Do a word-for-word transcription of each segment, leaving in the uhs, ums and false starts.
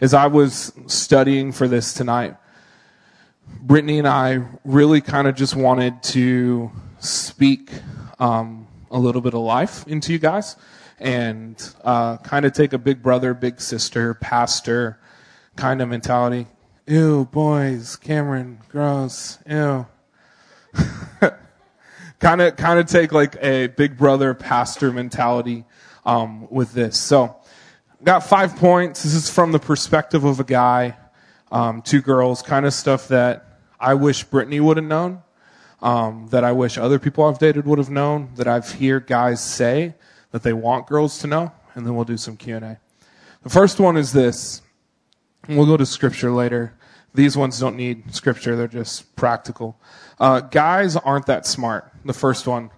as I was studying for this tonight, Brittany and I really kind of just wanted to speak um, a little bit of life into you guys and uh, kind of take a big brother, big sister, pastor kind of mentality. Ew, boys, Cameron, gross, ew. Kind of kind of take like a big brother, pastor mentality um, with this. So got five points. This is from the perspective of a guy. Um, two girls, kind of stuff that I wish Brittany would have known, um, that I wish other people I've dated would have known, that I've heard guys say that they want girls to know, and then we'll do some Q and A. The first one is this, and we'll go to scripture later. These ones don't need scripture, they're just practical. Uh, guys aren't that smart, the first one.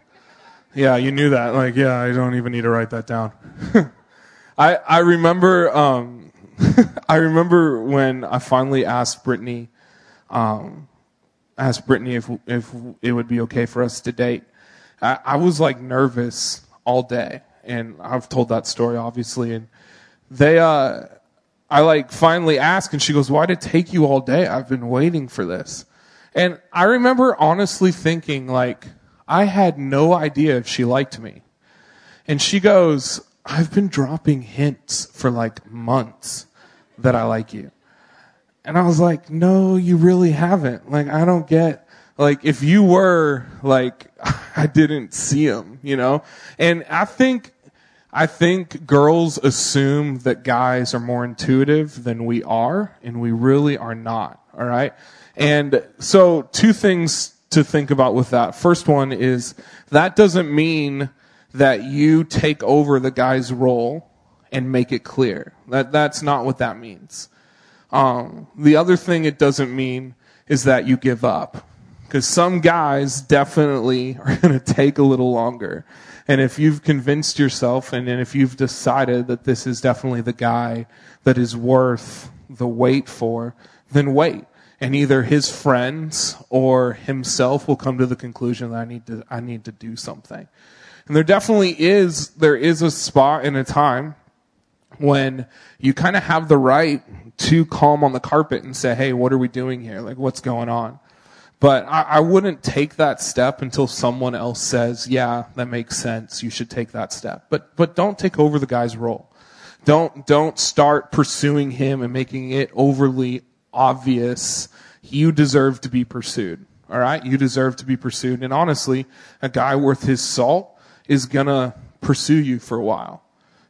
Yeah, you knew that. Like, yeah, I don't even need to write that down. I, I remember... Um, I remember when I finally asked Brittany, um, asked Brittany if if it would be okay for us to date. I, I was like nervous all day, and I've told that story obviously. And they, uh, I like finally asked, and she goes, "Why did it take you all day? I've been waiting for this." And I remember honestly thinking, like, I had no idea if she liked me. And she goes, "I've been dropping hints for like months that I like you." And I was like, no, you really haven't. Like, I don't get, like, if you were, like, I didn't see them, you know? And I think, I think girls assume that guys are more intuitive than we are, and we really are not, all right? And so two things to think about with that. First one is that doesn't mean that you take over the guy's role and make it clear. That that's not what that means. Um, the other thing it doesn't mean is that you give up, because some guys definitely are going to take a little longer. And if you've convinced yourself, and, and if you've decided that this is definitely the guy that is worth the wait for, then wait. And either his friends or himself will come to the conclusion that I need to I need to do something. And there definitely is, there is a spot and a time when you kind of have the right to calm on the carpet and say, hey, what are we doing here? Like, what's going on? But I, I wouldn't take that step until someone else says, yeah, that makes sense. You should take that step. But, but don't take over the guy's role. Don't, don't start pursuing him and making it overly obvious. You deserve to be pursued. All right. You deserve to be pursued. And honestly, a guy worth his salt is going to pursue you for a while.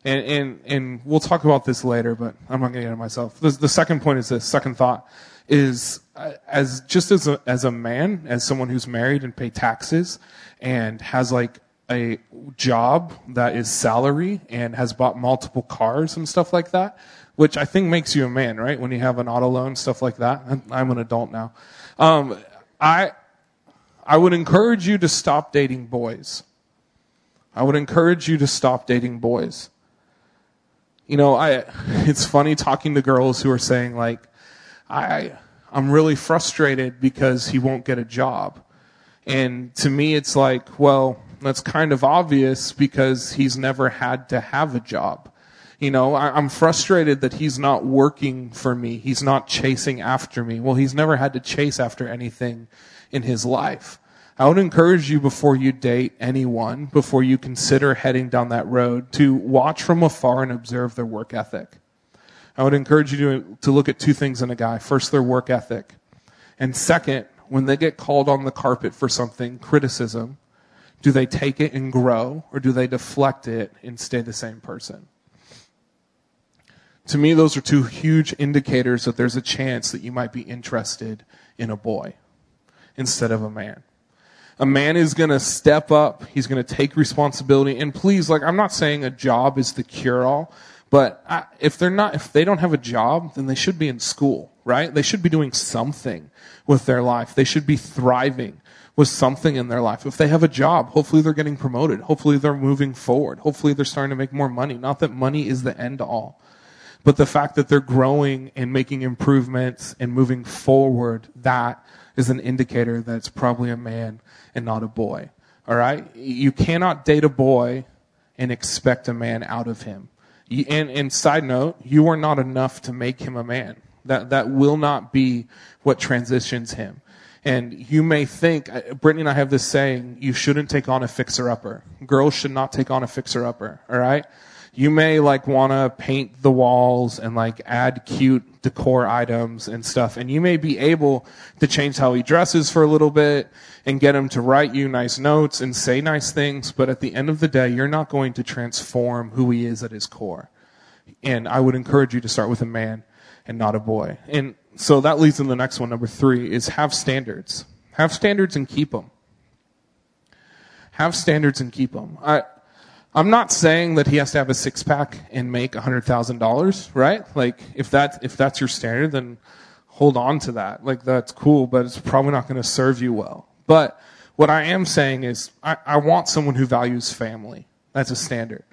And, and, and we'll talk about this later, but I'm not going to get into myself. The, the second point is this, second thought is uh, as just as a, as a man, as someone who's married and pay taxes and has like a job that is salary and has bought multiple cars and stuff like that, which I think makes you a man, right? When you have an auto loan, stuff like that. I'm, I'm an adult now. Um, I, I would encourage you to stop dating boys. I would encourage you to stop dating boys. You know, I, it's funny talking to girls who are saying like, I, I'm really frustrated because he won't get a job. And to me, it's like, well, that's kind of obvious because he's never had to have a job. You know, I, I'm frustrated that he's not working for me. He's not chasing after me. Well, he's never had to chase after anything in his life. I would encourage you before you date anyone, before you consider heading down that road, to watch from afar and observe their work ethic. I would encourage you to, to look at two things in a guy. First, their work ethic. And second, when they get called on the carpet for something, criticism, do they take it and grow, or do they deflect it and stay the same person? To me, those are two huge indicators that there's a chance that you might be interested in a boy instead of a man. A man is going to step up. He's going to take responsibility. And please, like, I'm not saying a job is the cure-all, but I, if they're not, if they don't have a job, then they should be in school, right? They should be doing something with their life. They should be thriving with something in their life. If they have a job, hopefully they're getting promoted. Hopefully they're moving forward. Hopefully they're starting to make more money. Not that money is the end-all, but the fact that they're growing and making improvements and moving forward, that is an indicator that it's probably a man and not a boy. All right? You cannot date a boy and expect a man out of him. And, and side note, you are not enough to make him a man. That that will not be what transitions him. And you may think, Brittany and I have this saying, you shouldn't take on a fixer-upper. Girls should not take on a fixer-upper, all right? You may like want to paint the walls and like add cute decor items and stuff. And you may be able to change how he dresses for a little bit and get him to write you nice notes and say nice things. But at the end of the day, you're not going to transform who he is at his core. And I would encourage you to start with a man and not a boy. And so that leads into the next one. Number three is have standards. Have standards and keep them. Have standards and keep them. I, I'm not saying that he has to have a six pack and make one hundred thousand dollars, right? Like if that, if that's your standard, then hold on to that. Like that's cool, but it's probably not going to serve you well. But what I am saying is I, I want someone who values family. That's a standard.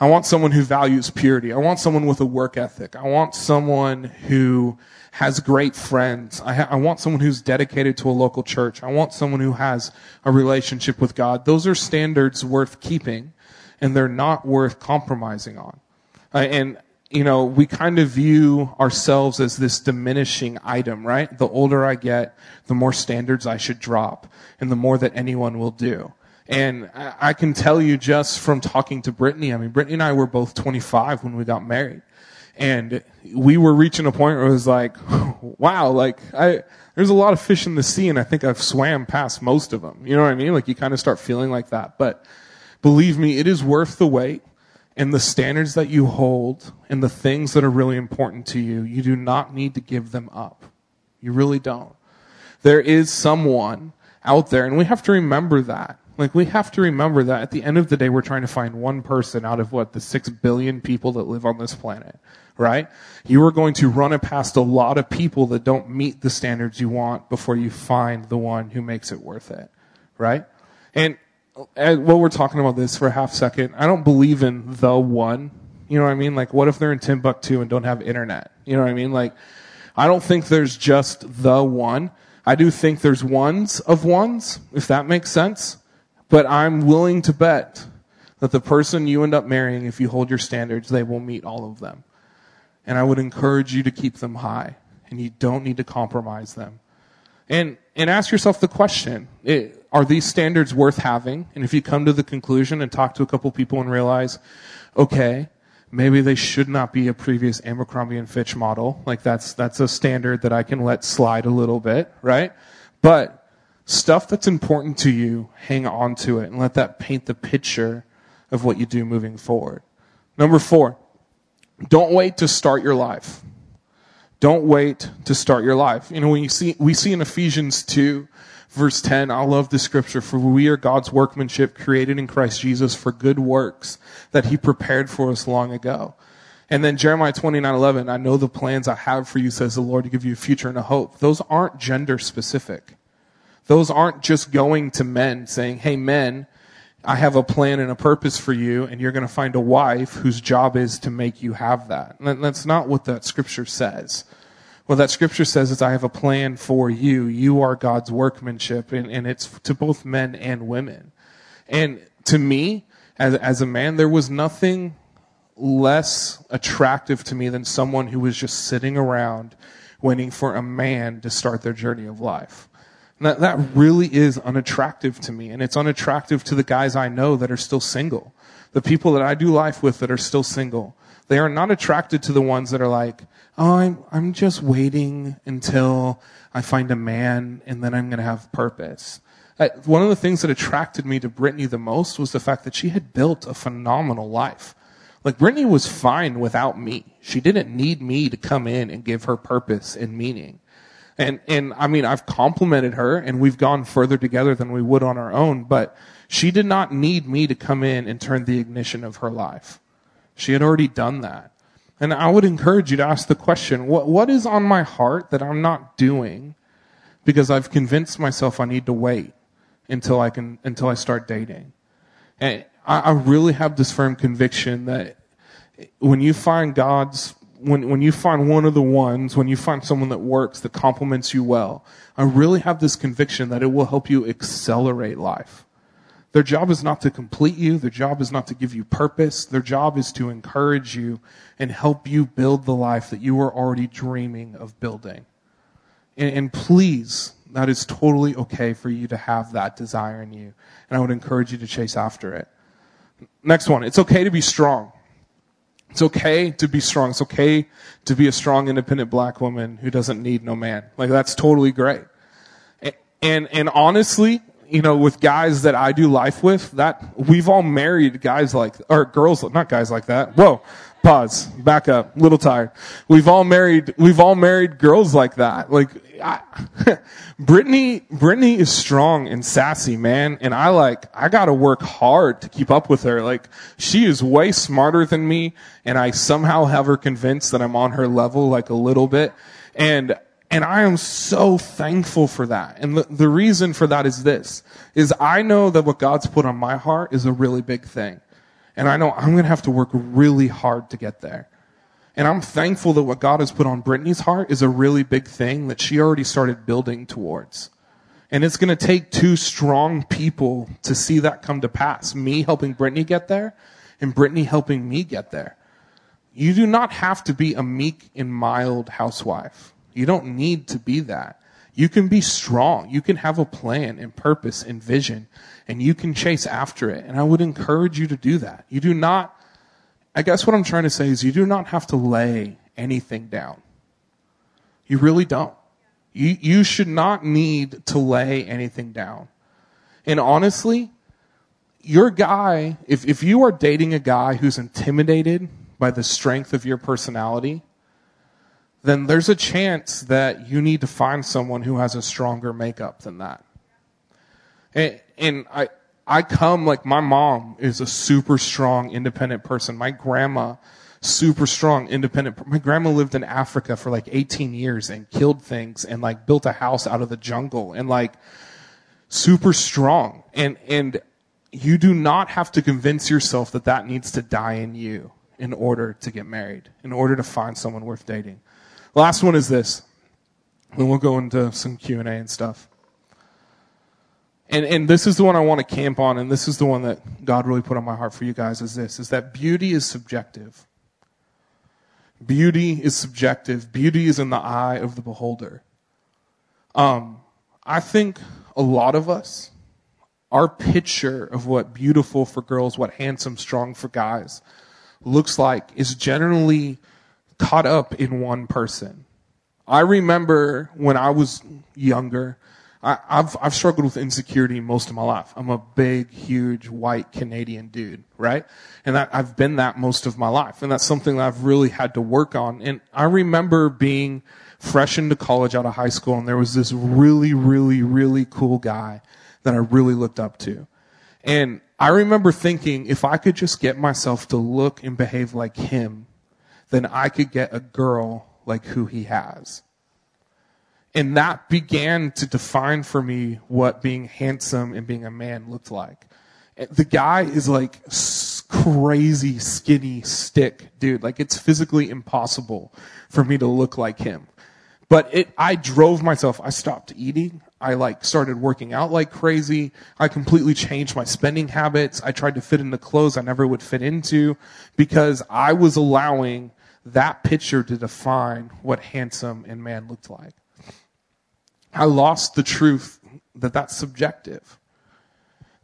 I want someone who values purity. I want someone with a work ethic. I want someone who has great friends. I, ha- I want someone who's dedicated to a local church. I want someone who has a relationship with God. Those are standards worth keeping, and they're not worth compromising on. Uh, and, you know, we kind of view ourselves as this diminishing item, right? The older I get, the more standards I should drop, and the more that anyone will do. And I can tell you just from talking to Brittany, I mean, Brittany and I were both twenty-five when we got married. And we were reaching a point where it was like, wow, like, I there's a lot of fish in the sea, and I think I've swam past most of them. You know what I mean? Like, you kind of start feeling like that. But believe me, it is worth the wait. And the standards that you hold and the things that are really important to you, you do not need to give them up. You really don't. There is someone out there, and we have to remember that. Like, we have to remember that at the end of the day, we're trying to find one person out of, what, the six billion people that live on this planet, right? You are going to run it past a lot of people that don't meet the standards you want before you find the one who makes it worth it, right? And, and while we're talking about this for a half second, I don't believe in the one. You know what I mean? Like, what if they're in Timbuktu and don't have internet? You know what I mean? Like, I don't think there's just the one. I do think there's ones of ones, if that makes sense. But I'm willing to bet that the person you end up marrying, if you hold your standards, they will meet all of them. And I would encourage you to keep them high. And you don't need to compromise them. And and ask yourself the question, it, are these standards worth having? And if you come to the conclusion and talk to a couple people and realize, okay, maybe they should not be a previous Abercrombie and Fitch model. Like that's that's a standard that I can let slide a little bit, right? But stuff that's important to you, hang on to it and let that paint the picture of what you do moving forward. Number four, don't wait to start your life. Don't wait to start your life. You know, when you see, we see in Ephesians two, verse ten, I love the scripture, for we are God's workmanship created in Christ Jesus for good works that he prepared for us long ago. And then Jeremiah twenty-nine eleven, I know the plans I have for you, says the Lord, to give you a future and a hope. Those aren't gender specific. Those aren't just going to men saying, hey, men, I have a plan and a purpose for you, and you're going to find a wife whose job is to make you have that. And that's not what that scripture says. What that scripture says is, I have a plan for you. You are God's workmanship, and, and it's to both men and women. And to me, as, as a man, there was nothing less attractive to me than someone who was just sitting around waiting for a man to start their journey of life. That that really is unattractive to me, and it's unattractive to the guys I know that are still single. The people that I do life with that are still single, they are not attracted to the ones that are like, oh, I'm I'm just waiting until I find a man, and then I'm going to have purpose. Uh, one of the things that attracted me to Brittany the most was the fact that she had built a phenomenal life. Like, Brittany was fine without me. She didn't need me to come in and give her purpose and meaning. And, and I mean, I've complimented her, and we've gone further together than we would on our own, but she did not need me to come in and turn the ignition of her life. She had already done that. And I would encourage you to ask the question, what, what is on my heart that I'm not doing because I've convinced myself I need to wait until I can, until I start dating? And I, I really have this firm conviction that when you find God's When when you find one of the ones, when you find someone that works, that complements you well, I really have this conviction that it will help you accelerate life. Their job is not to complete you. Their job is not to give you purpose. Their job is to encourage you and help you build the life that you were already dreaming of building. And, and please, that is totally okay for you to have that desire in you. And I would encourage you to chase after it. Next one, it's okay to be strong. It's okay to be strong. It's okay to be a strong, independent black woman who doesn't need no man. Like, that's totally great. And, and, and honestly, you know, with guys that I do life with, that we've all married guys like, or girls, not guys like that. Whoa, pause, back up, a little tired. We've all married, we've all married girls like that. Like, I, Brittany, Brittany is strong and sassy, man. And I like, I gotta work hard to keep up with her. Like, she is way smarter than me. And I somehow have her convinced that I'm on her level, like a little bit. And And I am so thankful for that. And the, the reason for that is this, is I know that what God's put on my heart is a really big thing. And I know I'm going to have to work really hard to get there. And I'm thankful that what God has put on Brittany's heart is a really big thing that she already started building towards. And it's going to take two strong people to see that come to pass. Me helping Brittany get there and Brittany helping me get there. You do not have to be a meek and mild housewife. You don't need to be that. You can be strong. You can have a plan and purpose and vision, and you can chase after it. And I would encourage you to do that. You do not, I guess what I'm trying to say is you do not have to lay anything down. You really don't. You, you should not need to lay anything down. And honestly, your guy, if, if you are dating a guy who's intimidated by the strength of your personality, then there's a chance that you need to find someone who has a stronger makeup than that. And, and I, I come, like, my mom is a super strong, independent person. My grandma, super strong, independent. My grandma lived in Africa for like eighteen years and killed things and like built a house out of the jungle and like super strong. And, and you do not have to convince yourself that that needs to die in you in order to get married, in order to find someone worth dating. Last one is this, and we'll go into some Q and A and stuff. And and this is the one I want to camp on, and this is the one that God really put on my heart for you guys, is this, is that beauty is subjective. Beauty is subjective. Beauty is in the eye of the beholder. Um, I think a lot of us, our picture of what beautiful for girls, what handsome, strong for guys looks like is generally caught up in one person. I remember when I was younger, I, I've, I've struggled with insecurity most of my life. I'm a big, huge, white Canadian dude, right? And that, I've been that most of my life. And that's something that I've really had to work on. And I remember being fresh into college out of high school, and there was this really, really, really cool guy that I really looked up to. And I remember thinking, if I could just get myself to look and behave like him, then I could get a girl like who he has. And that began to define for me what being handsome and being a man looked like. The guy is like crazy skinny stick, dude. Like, it's physically impossible for me to look like him. But it, I drove myself. I stopped eating. I like started working out like crazy. I completely changed my spending habits. I tried to fit into clothes I never would fit into because I was allowing that picture to define what handsome and man looked like. I lost the truth that that's subjective.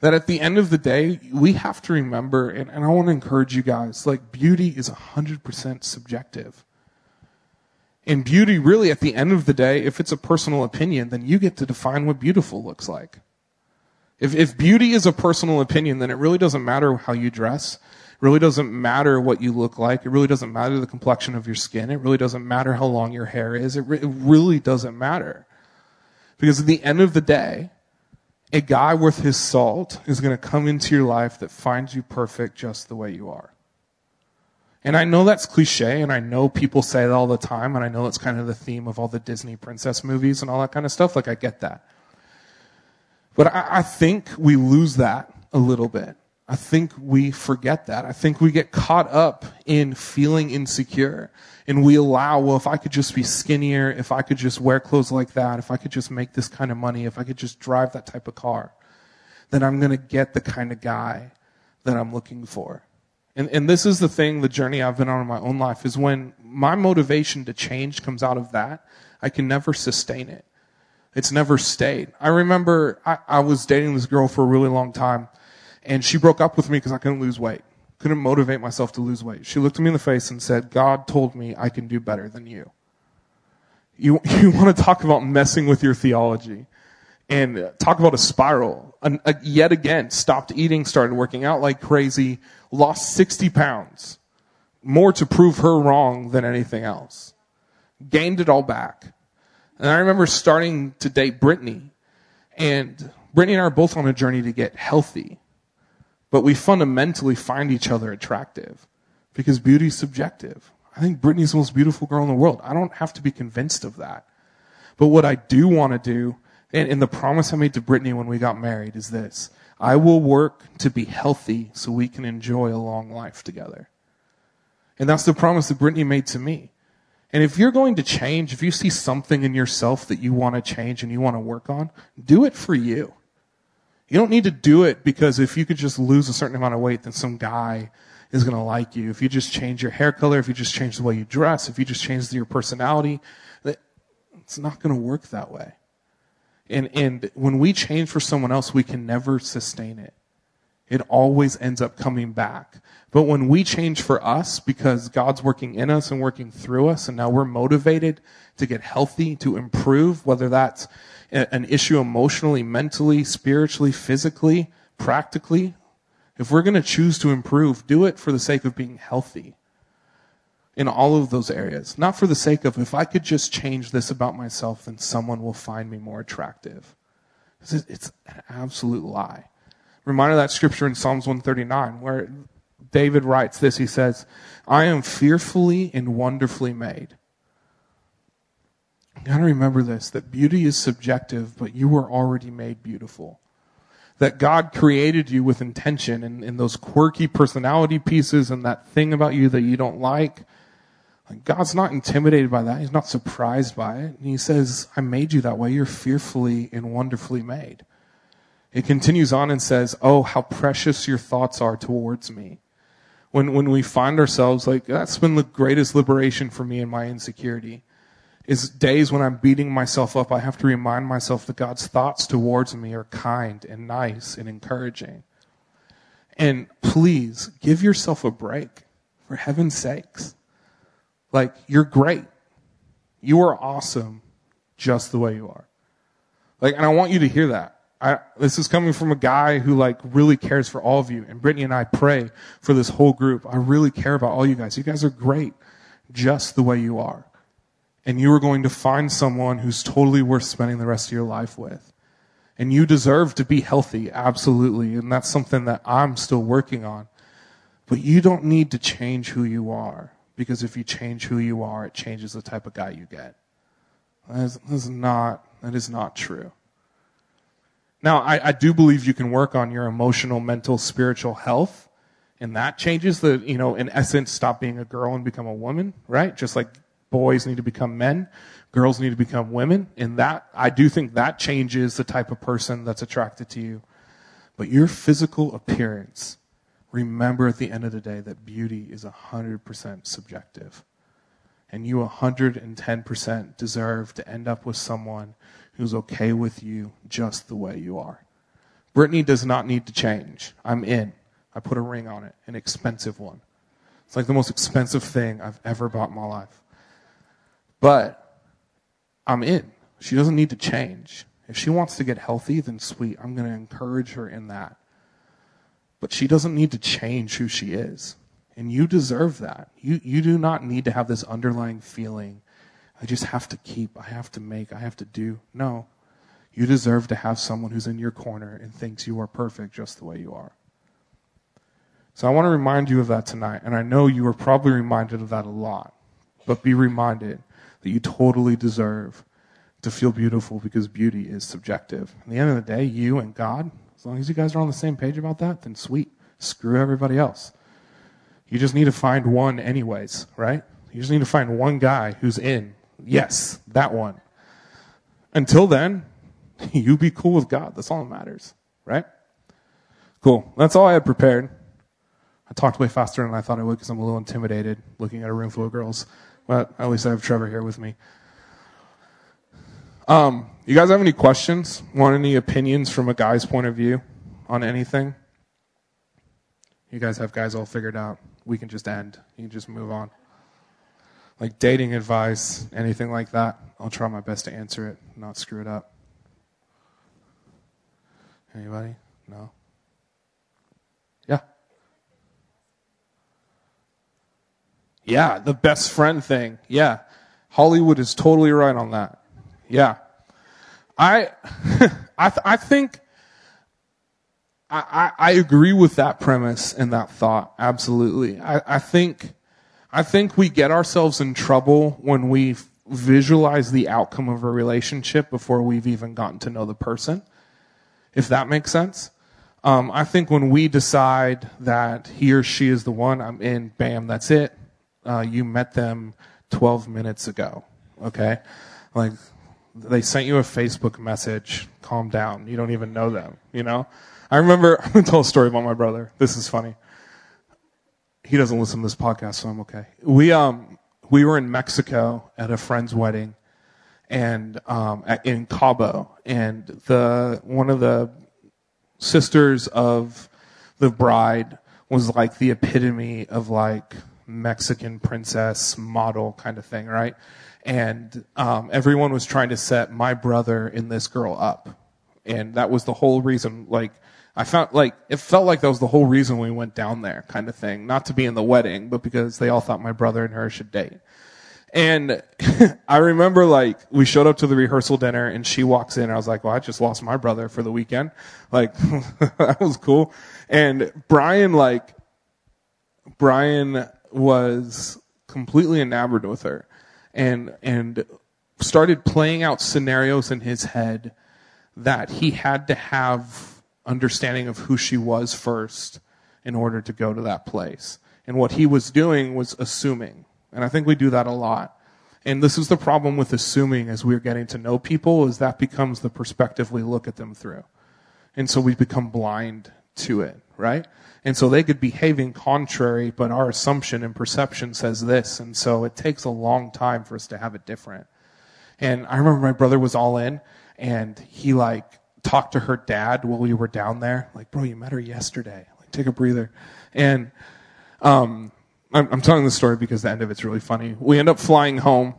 That at the end of the day, we have to remember, and, and I want to encourage you guys, like, beauty is one hundred percent subjective. And beauty, really, at the end of the day, if it's a personal opinion, then you get to define what beautiful looks like. If, if beauty is a personal opinion, then it really doesn't matter how you dress. It really doesn't matter what you look like. It really doesn't matter the complexion of your skin. It really doesn't matter how long your hair is. It, re- it really doesn't matter. Because at the end of the day, a guy worth his salt is going to come into your life that finds you perfect just the way you are. And I know that's cliche, and I know people say that all the time, and I know it's kind of the theme of all the Disney princess movies and all that kind of stuff. Like, I get that. But I, I think we lose that a little bit. I think we forget that. I think we get caught up in feeling insecure, and we allow, well, if I could just be skinnier, if I could just wear clothes like that, if I could just make this kind of money, if I could just drive that type of car. then I'm going to get the kind of guy that I'm looking for. And and this is the thing, the journey I've been on in my own life, is when my motivation to change comes out of that, I can never sustain it. It's never stayed. I remember I, I was dating this girl for a really long time, and she broke up with me because I couldn't lose weight. Couldn't motivate myself to lose weight. She looked me in the face and said, God told me I can do better than you. You, you want to talk about messing with your theology and talk about a spiral. An, a, yet again, stopped eating, started working out like crazy, lost sixty pounds, more to prove her wrong than anything else. Gained it all back. And I remember starting to date Brittany, and Brittany and I are both on a journey to get healthy, but we fundamentally find each other attractive because beauty is subjective. I think Brittany's the most beautiful girl in the world. I don't have to be convinced of that. But what I do want to do, and, and the promise I made to Brittany when we got married is this: I will work to be healthy so we can enjoy a long life together. And that's the promise that Brittany made to me. And if you're going to change, if you see something in yourself that you want to change and you want to work on, do it for you. You don't need to do it because if you could just lose a certain amount of weight, then some guy is going to like you. If you just change your hair color, if you just change the way you dress, if you just change your personality, it's not going to work that way. And and when we change for someone else, we can never sustain it. It always ends up coming back. But when we change for us, because God's working in us and working through us, and now we're motivated to get healthy, to improve, whether that's an issue emotionally, mentally, spiritually, physically, practically, if we're going to choose to improve, do it for the sake of being healthy in all of those areas. Not for the sake of, if I could just change this about myself, then someone will find me more attractive. It's an absolute lie. Reminder of that scripture in Psalms one thirty-nine, where David writes this. He says, I am fearfully and wonderfully made. You gotta remember this, that beauty is subjective, but you were already made beautiful. That God created you with intention, and, and those quirky personality pieces and that thing about you that you don't like, like, God's not intimidated by that. He's not surprised by it. And he says, I made you that way. You're fearfully and wonderfully made. It continues on and says, oh, how precious your thoughts are towards me. When when we find ourselves like, that's been the greatest liberation for me in my insecurity, is days when I'm beating myself up, I have to remind myself that God's thoughts towards me are kind and nice and encouraging. And please, give yourself a break, for heaven's sakes. Like, you're great. You are awesome just the way you are. Like, and I want you to hear that. I, this is coming from a guy who like really cares for all of you. And Brittany and I pray for this whole group. I really care about all you guys. You guys are great just the way you are. And you are going to find someone who's totally worth spending the rest of your life with. And you deserve to be healthy, absolutely. And that's something that I'm still working on. But you don't need to change who you are, because if you change who you are, it changes the type of guy you get. That is, that is not, that is not true. Now, I, I do believe you can work on your emotional, mental, spiritual health, and that changes the, you know, in essence, stop being a girl and become a woman, right? Just like boys need to become men, girls need to become women, and that, I do think that changes the type of person that's attracted to you. But your physical appearance, remember at the end of the day that beauty is one hundred percent subjective. And you one hundred ten percent deserve to end up with someone who's okay with you just the way you are. Brittany does not need to change. I'm in. I put a ring on it, an expensive one. It's like the most expensive thing I've ever bought in my life. But I'm in. She doesn't need to change. If she wants to get healthy, then sweet. I'm going to encourage her in that. But she doesn't need to change who she is. And you deserve that. You you do not need to have this underlying feeling, I just have to keep, I have to make, I have to do. No. You deserve to have someone who's in your corner and thinks you are perfect just the way you are. So I want to remind you of that tonight. And I know you are probably reminded of that a lot. But be reminded that you totally deserve to feel beautiful, because beauty is subjective. At the end of the day, you and God, as long as you guys are on the same page about that, then sweet. Screw everybody else. You just need to find one anyways, right? You just need to find one guy who's in. Yes, that one. Until then, you be cool with God. That's all that matters, right? Cool. That's all I had prepared. I talked way faster than I thought I would because I'm a little intimidated looking at a room full of girls. But at least I have Trevor here with me. Um, you guys have any questions? Want any opinions from a guy's point of view on anything? You guys have guys all figured out. We can just end. You can just move on. Like dating advice, anything like that. I'll try my best to answer it, not screw it up. Anybody? No? Yeah. Yeah, the best friend thing. Yeah. Hollywood is totally right on that. Yeah. I I th- I think I, I, I agree with that premise and that thought. Absolutely. I, I think I think we get ourselves in trouble when we visualize the outcome of a relationship before we've even gotten to know the person, if that makes sense. Um, I think when we decide that he or she is the one, I'm in, bam, that's it. Uh, you met them twelve minutes ago, okay? Like, they sent you a Facebook message, calm down. You don't even know them, you know? I remember, I'm going to tell a story about my brother. This is funny. He doesn't listen to this podcast, so I'm okay. We um we were in Mexico at a friend's wedding, and um at, in Cabo, and the one of the sisters of the bride was like the epitome of like Mexican princess model kind of thing, right? And um everyone was trying to set my brother and this girl up, and that was the whole reason. Like, I found, like, it felt like that was the whole reason we went down there kind of thing. Not to be in the wedding, but because they all thought my brother and her should date. And I remember, like, we showed up to the rehearsal dinner and she walks in. And I was like, well, I just lost my brother for the weekend. Like, that was cool. And Brian, like, Brian was completely enamored with her and, and started playing out scenarios in his head that he had to have understanding of who she was first in order to go to that place. And what he was doing was assuming. And I think we do that a lot. And this is the problem with assuming as we're getting to know people, is that becomes the perspective we look at them through. And so we become blind to it, right? And so they could be behaving contrary, but our assumption and perception says this. And so it takes a long time for us to have it different. And I remember my brother was all in, and he like, talked to her dad while we were down there. Like, bro, you met her yesterday. Like, take a breather. And um, I'm, I'm telling this story because the end of it's really funny. We end up flying home,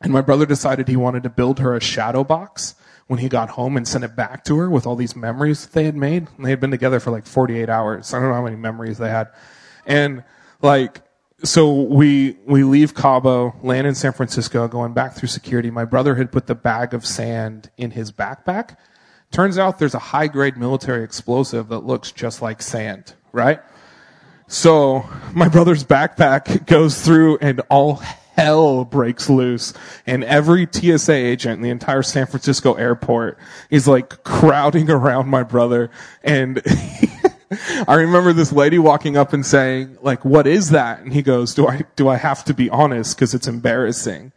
and my brother decided he wanted to build her a shadow box when he got home and send it back to her with all these memories that they had made. And they had been together for like forty-eight hours. I don't know how many memories they had. And like, so we we leave Cabo, land in San Francisco, going back through security. My brother had put the bag of sand in his backpack. Turns out there's a high-grade military explosive that looks just like sand, right? So my brother's backpack goes through, and all hell breaks loose. And every T S A agent in the entire San Francisco airport is, like, crowding around my brother. And I remember this lady walking up and saying, like, what is that? And he goes, do I do I have to be honest because it's embarrassing?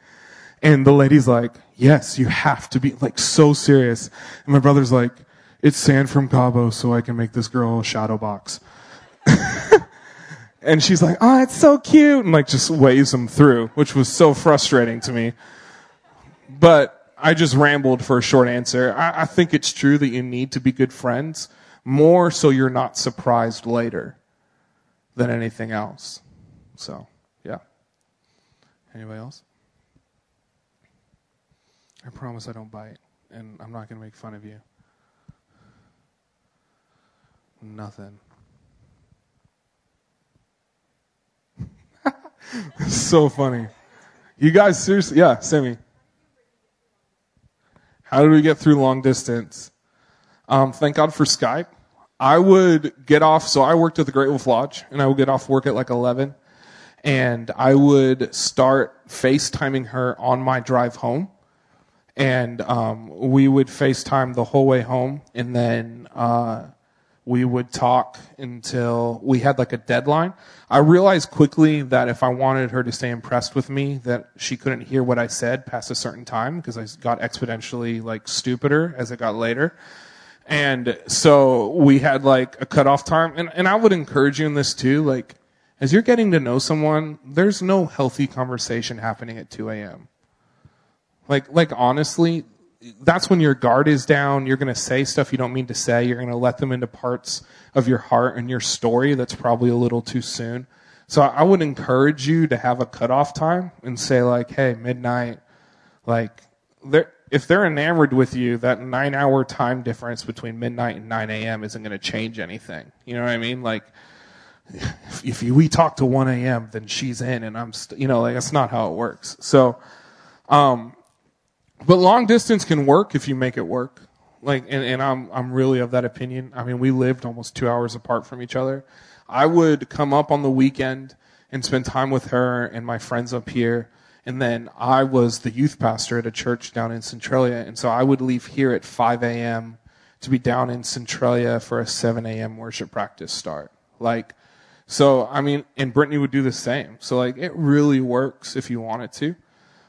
And the lady's like, yes, you have to be, like, so serious. And my brother's like, it's sand from Cabo, so I can make this girl a shadow box. And she's like, oh, it's so cute. And, like, just waves him through, which was so frustrating to me. But I just rambled for a short answer. I, I think it's true that you need to be good friends, more so you're not surprised later than anything else. So, yeah. Anybody else? I promise I don't bite, and I'm not going to make fun of you. Nothing. So funny. You guys, seriously, yeah, Sammy. How did we get through long distance? Um, thank God for Skype. I would get off, so I worked at the Great Wolf Lodge, and I would get off work at like eleven, and I would start FaceTiming her on my drive home. And um, we would FaceTime the whole way home, and then uh, we would talk until we had like a deadline. I realized quickly that if I wanted her to stay impressed with me, that she couldn't hear what I said past a certain time because I got exponentially like stupider as it got later. And so we had like a cutoff time. And, and I would encourage you in this too. Like, as you're getting to know someone, there's no healthy conversation happening at two a.m. Like, like honestly, that's when your guard is down. You're going to say stuff you don't mean to say. You're going to let them into parts of your heart and your story that's probably a little too soon. So I would encourage you to have a cutoff time and say like, hey, midnight, like there, if they're enamored with you, that nine hour time difference between midnight and nine a.m. isn't going to change anything. You know what I mean? Like if, if you, we talk to one a.m., then she's in and I'm, st- you know, like that's not how it works. So, um, but long distance can work if you make it work. Like, and, and I'm, I'm really of that opinion. I mean, we lived almost two hours apart from each other. I would come up on the weekend and spend time with her and my friends up here. And then I was the youth pastor at a church down in Centralia. And so I would leave here at five a.m. to be down in Centralia for a seven a.m. worship practice start. Like, so, I mean, and Brittany would do the same. So like, it really works if you want it to.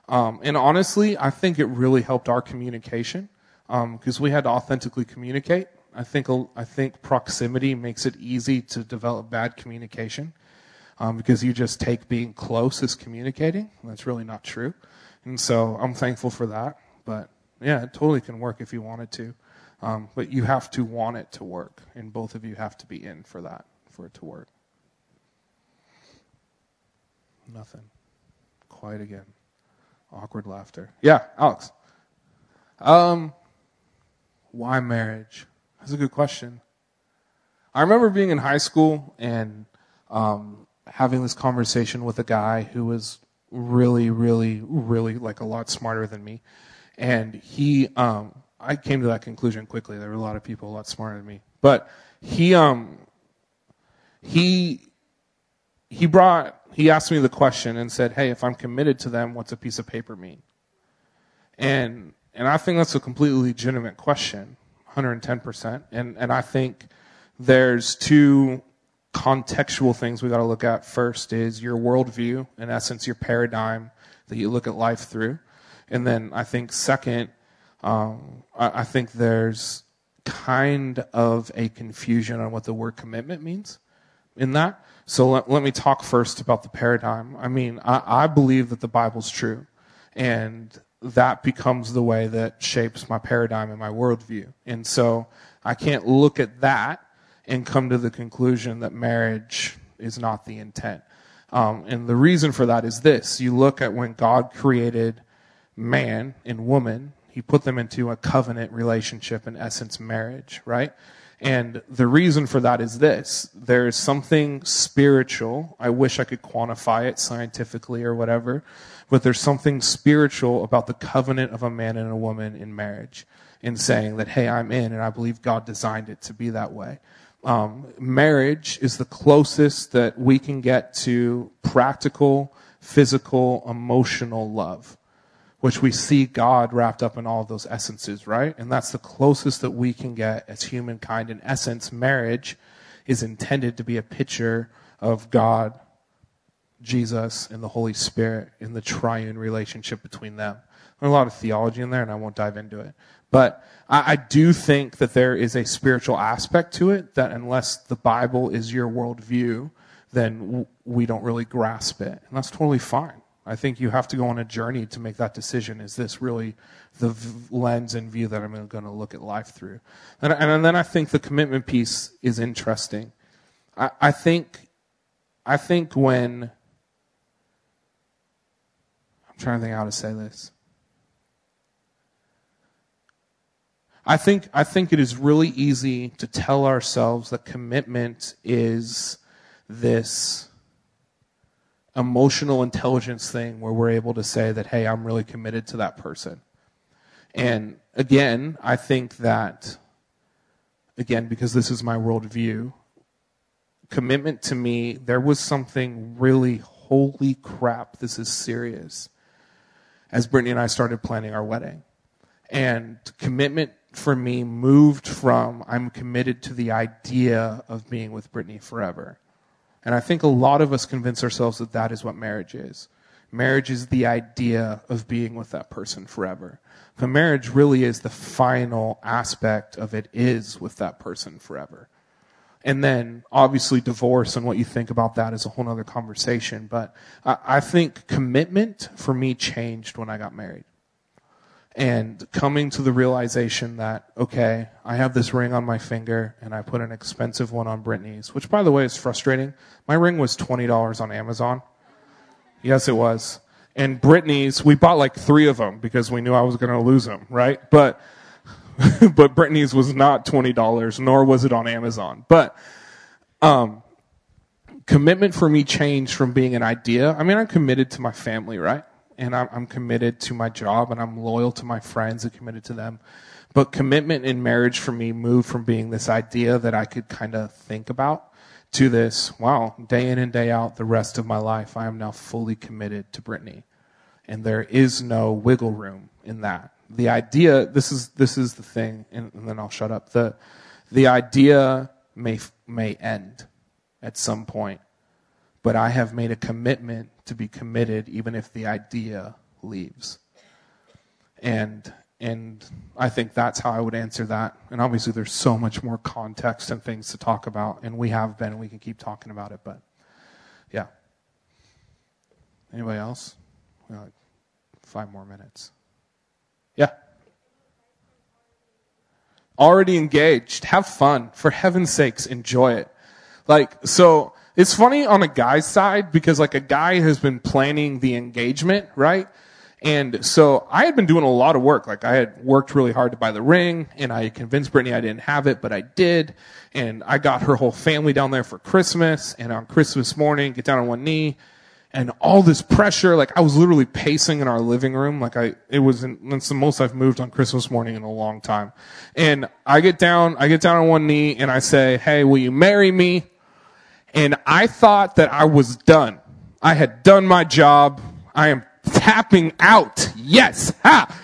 Um, and honestly, I think it really helped our communication, um, because we had to authentically communicate. I think, I think proximity makes it easy to develop bad communication, um, because you just take being close as communicating. That's really not true. And so I'm thankful for that, but yeah, it totally can work if you wanted to. Um, but you have to want it to work, and both of you have to be in for that, for it to work. Nothing. Quiet again. Awkward laughter. Yeah, Alex. Um, why marriage? That's a good question. I remember being in high school and um, having this conversation with a guy who was really, really, really like a lot smarter than me. And he, um, I came to that conclusion quickly. There were a lot of people a lot smarter than me. But he, um, he, he brought... He asked me the question and said, hey, if I'm committed to them, what's a piece of paper mean? And and I think that's a completely legitimate question, one hundred ten percent. And, and I think there's two contextual things we got to look at. First is your worldview, in essence, your paradigm that you look at life through. And then I think second, um, I, I think there's kind of a confusion on what the word commitment means in that. So let, let me talk first about the paradigm. I mean, I, I believe that the Bible's true, and that becomes the way that shapes my paradigm and my worldview. And so I can't look at that and come to the conclusion that marriage is not the intent. Um, and the reason for that is this. You look at when God created man and woman, he put them into a covenant relationship, in essence, marriage, right? And the reason for that is this. There is something spiritual. I wish I could quantify it scientifically or whatever, but there's something spiritual about the covenant of a man and a woman in marriage, in saying that, hey, I'm in, and I believe God designed it to be that way. Um, marriage is the closest that we can get to practical, physical, emotional love, which we see God wrapped up in all of those essences, right? And that's the closest that we can get as humankind. In essence, marriage is intended to be a picture of God, Jesus, and the Holy Spirit in the triune relationship between them. There's a lot of theology in there, and I won't dive into it. But I, I do think that there is a spiritual aspect to it that unless the Bible is your worldview, then w- we don't really grasp it. And that's totally fine. I think you have to go on a journey to make that decision. Is this really the v- lens and view that I'm going to look at life through? And, and then I think the commitment piece is interesting. I, I think, I think when, I'm trying to think how to say this. I think, I think it is really easy to tell ourselves that commitment is this emotional intelligence thing where we're able to say that, hey, I'm really committed to that person. And again, I think that, again, because this is my worldview, commitment to me, there was something really, holy crap, this is serious, as Brittany and I started planning our wedding. And commitment for me moved from, I'm committed to the idea of being with Brittany forever. And I think a lot of us convince ourselves that that is what marriage is. Marriage is the idea of being with that person forever. But marriage really is the final aspect of it is with that person forever. And then, obviously, divorce and what you think about that is a whole other conversation. But I, I think commitment, for me, changed when I got married. And coming to the realization that, okay, I have this ring on my finger, and I put an expensive one on Brittany's, which, by the way, is frustrating. My ring was twenty dollars on Amazon. Yes, it was. And Brittany's, we bought like three of them because we knew I was going to lose them, right? But but Brittany's was not twenty dollars, nor was it on Amazon. But um, commitment for me changed from being an idea. I mean, I'm committed to my family, right? And I'm, I'm committed to my job, and I'm loyal to my friends and committed to them. But commitment in marriage for me moved from being this idea that I could kind of think about to this, wow, day in and day out, the rest of my life, I am now fully committed to Brittany. And there is no wiggle room in that. The idea, this is this is the thing, and, and then I'll shut up. The the idea may may end at some point, but I have made a commitment to be committed even if the idea leaves. And and I think that's how I would answer that. And obviously there's so much more context and things to talk about, and we have been, and we can keep talking about it, but yeah. Anybody else? We got like five more minutes. Yeah. Already engaged. Have fun. For heaven's sakes, enjoy it. Like, so it's funny on a guy's side because like a guy has been planning the engagement, right? And so I had been doing a lot of work. Like I had worked really hard to buy the ring, and I convinced Brittany I didn't have it, but I did. And I got her whole family down there for Christmas, and on Christmas morning, get down on one knee, and all this pressure. Like I was literally pacing in our living room. Like I, it was, in, that's the most I've moved on Christmas morning in a long time. And I get down, I get down on one knee, and I say, "Hey, will you marry me?" And I thought that I was done. I had done my job. I am tapping out. Yes. Ha.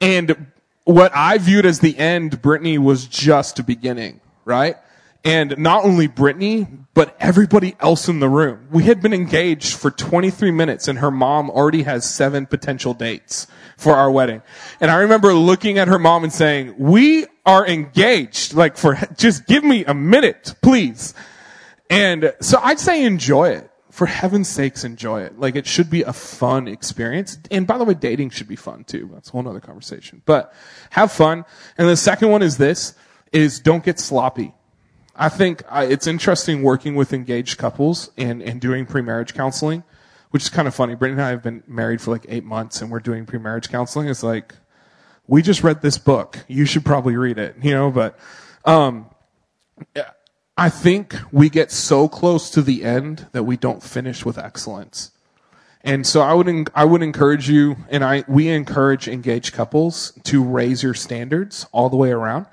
And what I viewed as the end, Brittany was just a beginning, right? And not only Brittany, but everybody else in the room. We had been engaged for twenty-three minutes, and her mom already has seven potential dates for our wedding. And I remember looking at her mom and saying, "We are engaged. Like, for just give me a minute, please." And so I'd say enjoy it. For heaven's sakes, enjoy it. Like, it should be a fun experience. And by the way, dating should be fun too. That's a whole other conversation. But have fun. And the second one is this, is don't get sloppy. I think I, it's interesting working with engaged couples and, and doing pre-marriage counseling, which is kind of funny. Brittany and I have been married for like eight months and we're doing pre-marriage counseling. It's like, we just read this book. You should probably read it, you know, but, um, yeah. I think we get so close to the end that we don't finish with excellence. And so I would, I would encourage you, and I, we encourage engaged couples to raise your standards all the way around.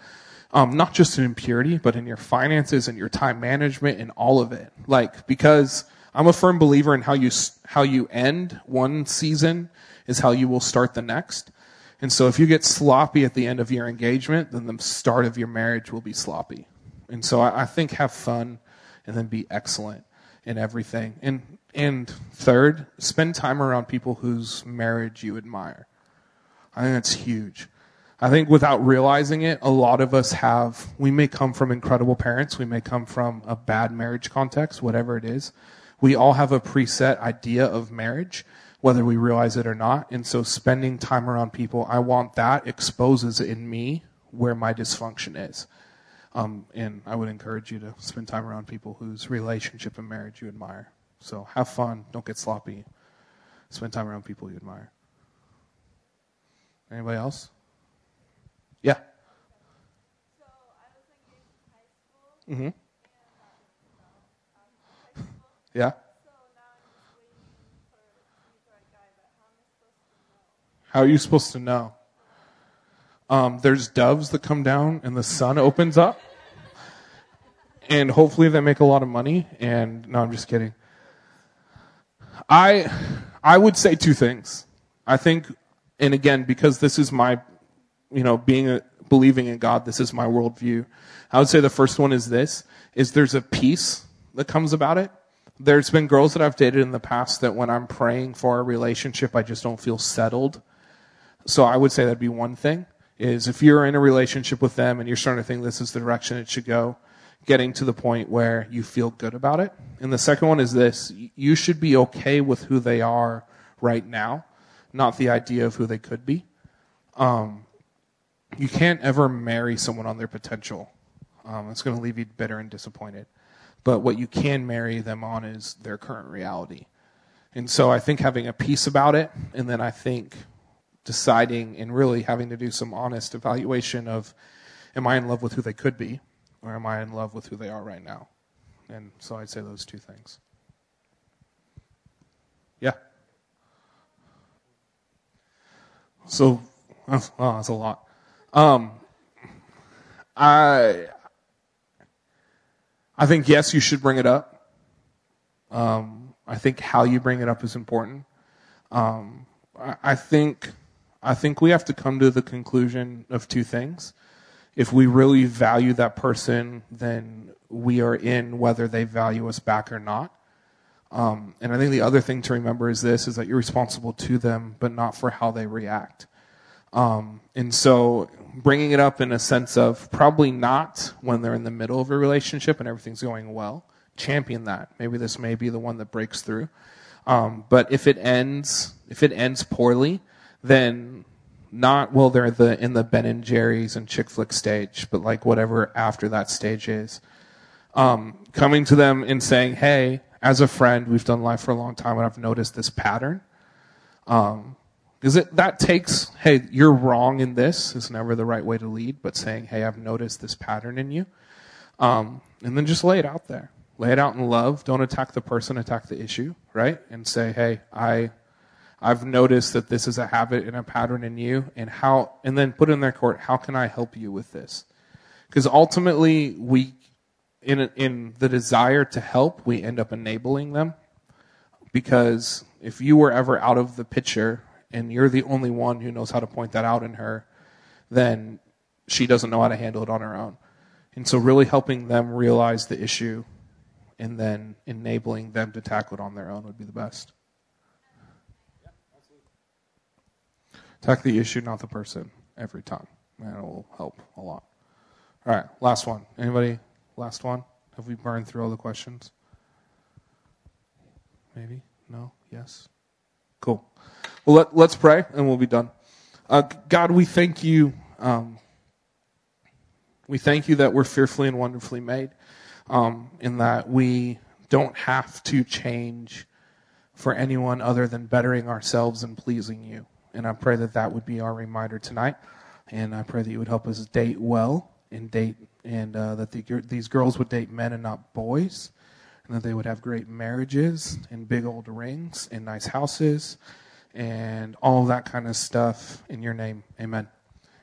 Um, not just in purity, but in your finances and your time management and all of it. Like, because I'm a firm believer in how you, how you end one season is how you will start the next. And so if you get sloppy at the end of your engagement, then the start of your marriage will be sloppy. And so I, I think have fun and then be excellent in everything. And and third, spend time around people whose marriage you admire. I think that's huge. I think without realizing it, a lot of us have, we may come from incredible parents. We may come from a bad marriage context, whatever it is. We all have a preset idea of marriage, whether we realize it or not. And so spending time around people, I want that, exposes in me where my dysfunction is. Um, and I would encourage you to spend time around people whose relationship and marriage you admire. So have fun. Don't get sloppy. Spend time around people you admire. Anybody else? Yeah. So I was engaged in high school. Mm-hmm. And I was in high school. Yeah. So now I'm just waiting for the right guy, but how am I supposed to know? How are you supposed to know? Um, there's doves that come down and the sun opens up, and hopefully they make a lot of money. And no, I'm just kidding. I, I would say two things. I think, and again, because this is my, you know, being a, believing in God, this is my worldview. I would say the first one is this, is there's a peace that comes about it There's been girls that I've dated in the past that when I'm praying for a relationship, I just don't feel settled. So I would say that'd be one thing, is if you're in a relationship with them and you're starting to think this is the direction it should go, getting to the point where you feel good about it. And the second one is this: you should be okay with who they are right now, not the idea of who they could be. Um, you can't ever marry someone on their potential. Um, it's going to leave you bitter and disappointed. But what you can marry them on is their current reality. And so I think having a peace about it, and then I think deciding and really having to do some honest evaluation of, am I in love with who they could be, or am I in love with who they are right now? And so I'd say those two things. Yeah. So, oh, that's a lot. Um, I... I think, yes, you should bring it up. Um, I think how you bring it up is important. Um, I, I think I think we have to come to the conclusion of two things. If we really value that person, then we are in whether they value us back or not. Um, and I think the other thing to remember is this, is that you're responsible to them, but not for how they react. Um, and so bringing it up in a sense of probably not when they're in the middle of a relationship and everything's going well, champion that. Maybe this may be the one that breaks through. Um, but if it ends, if it ends poorly, then not, well, they're the, in the Ben and Jerry's and chick flick stage, but like whatever after that stage is, um, coming to them and saying, hey, as a friend, we've done life for a long time and I've noticed this pattern. Um, Because that takes, hey, you're wrong in this, is never the right way to lead, but saying, hey, I've noticed this pattern in you. Um, and then just lay it out there. Lay it out in love. Don't attack the person, attack the issue, right? And say, hey, I, I've noticed that this is a habit and a pattern in you, and how, and then put in their court, how can I help you with this? Because ultimately, we, in in the desire to help, we end up enabling them. Because if you were ever out of the picture, and you're the only one who knows how to point that out in her, then she doesn't know how to handle it on her own. And so really helping them realize the issue and then enabling them to tackle it on their own would be the best. Yeah, absolutely. Tackle the issue, not the person, every time. And it will help a lot. All right, last one. Anybody? Last one? Have we burned through all the questions? Maybe? No? Yes? Cool. Well, let, let's pray, and we'll be done. Uh, God, we thank you. Um, we thank you that we're fearfully and wonderfully made, um, in that we don't have to change for anyone other than bettering ourselves and pleasing you. And I pray that that would be our reminder tonight. And I pray that you would help us date well and date, and uh, that the, these girls would date men and not boys, and that they would have great marriages and big old rings and nice houses and all that kind of stuff. In your name, amen.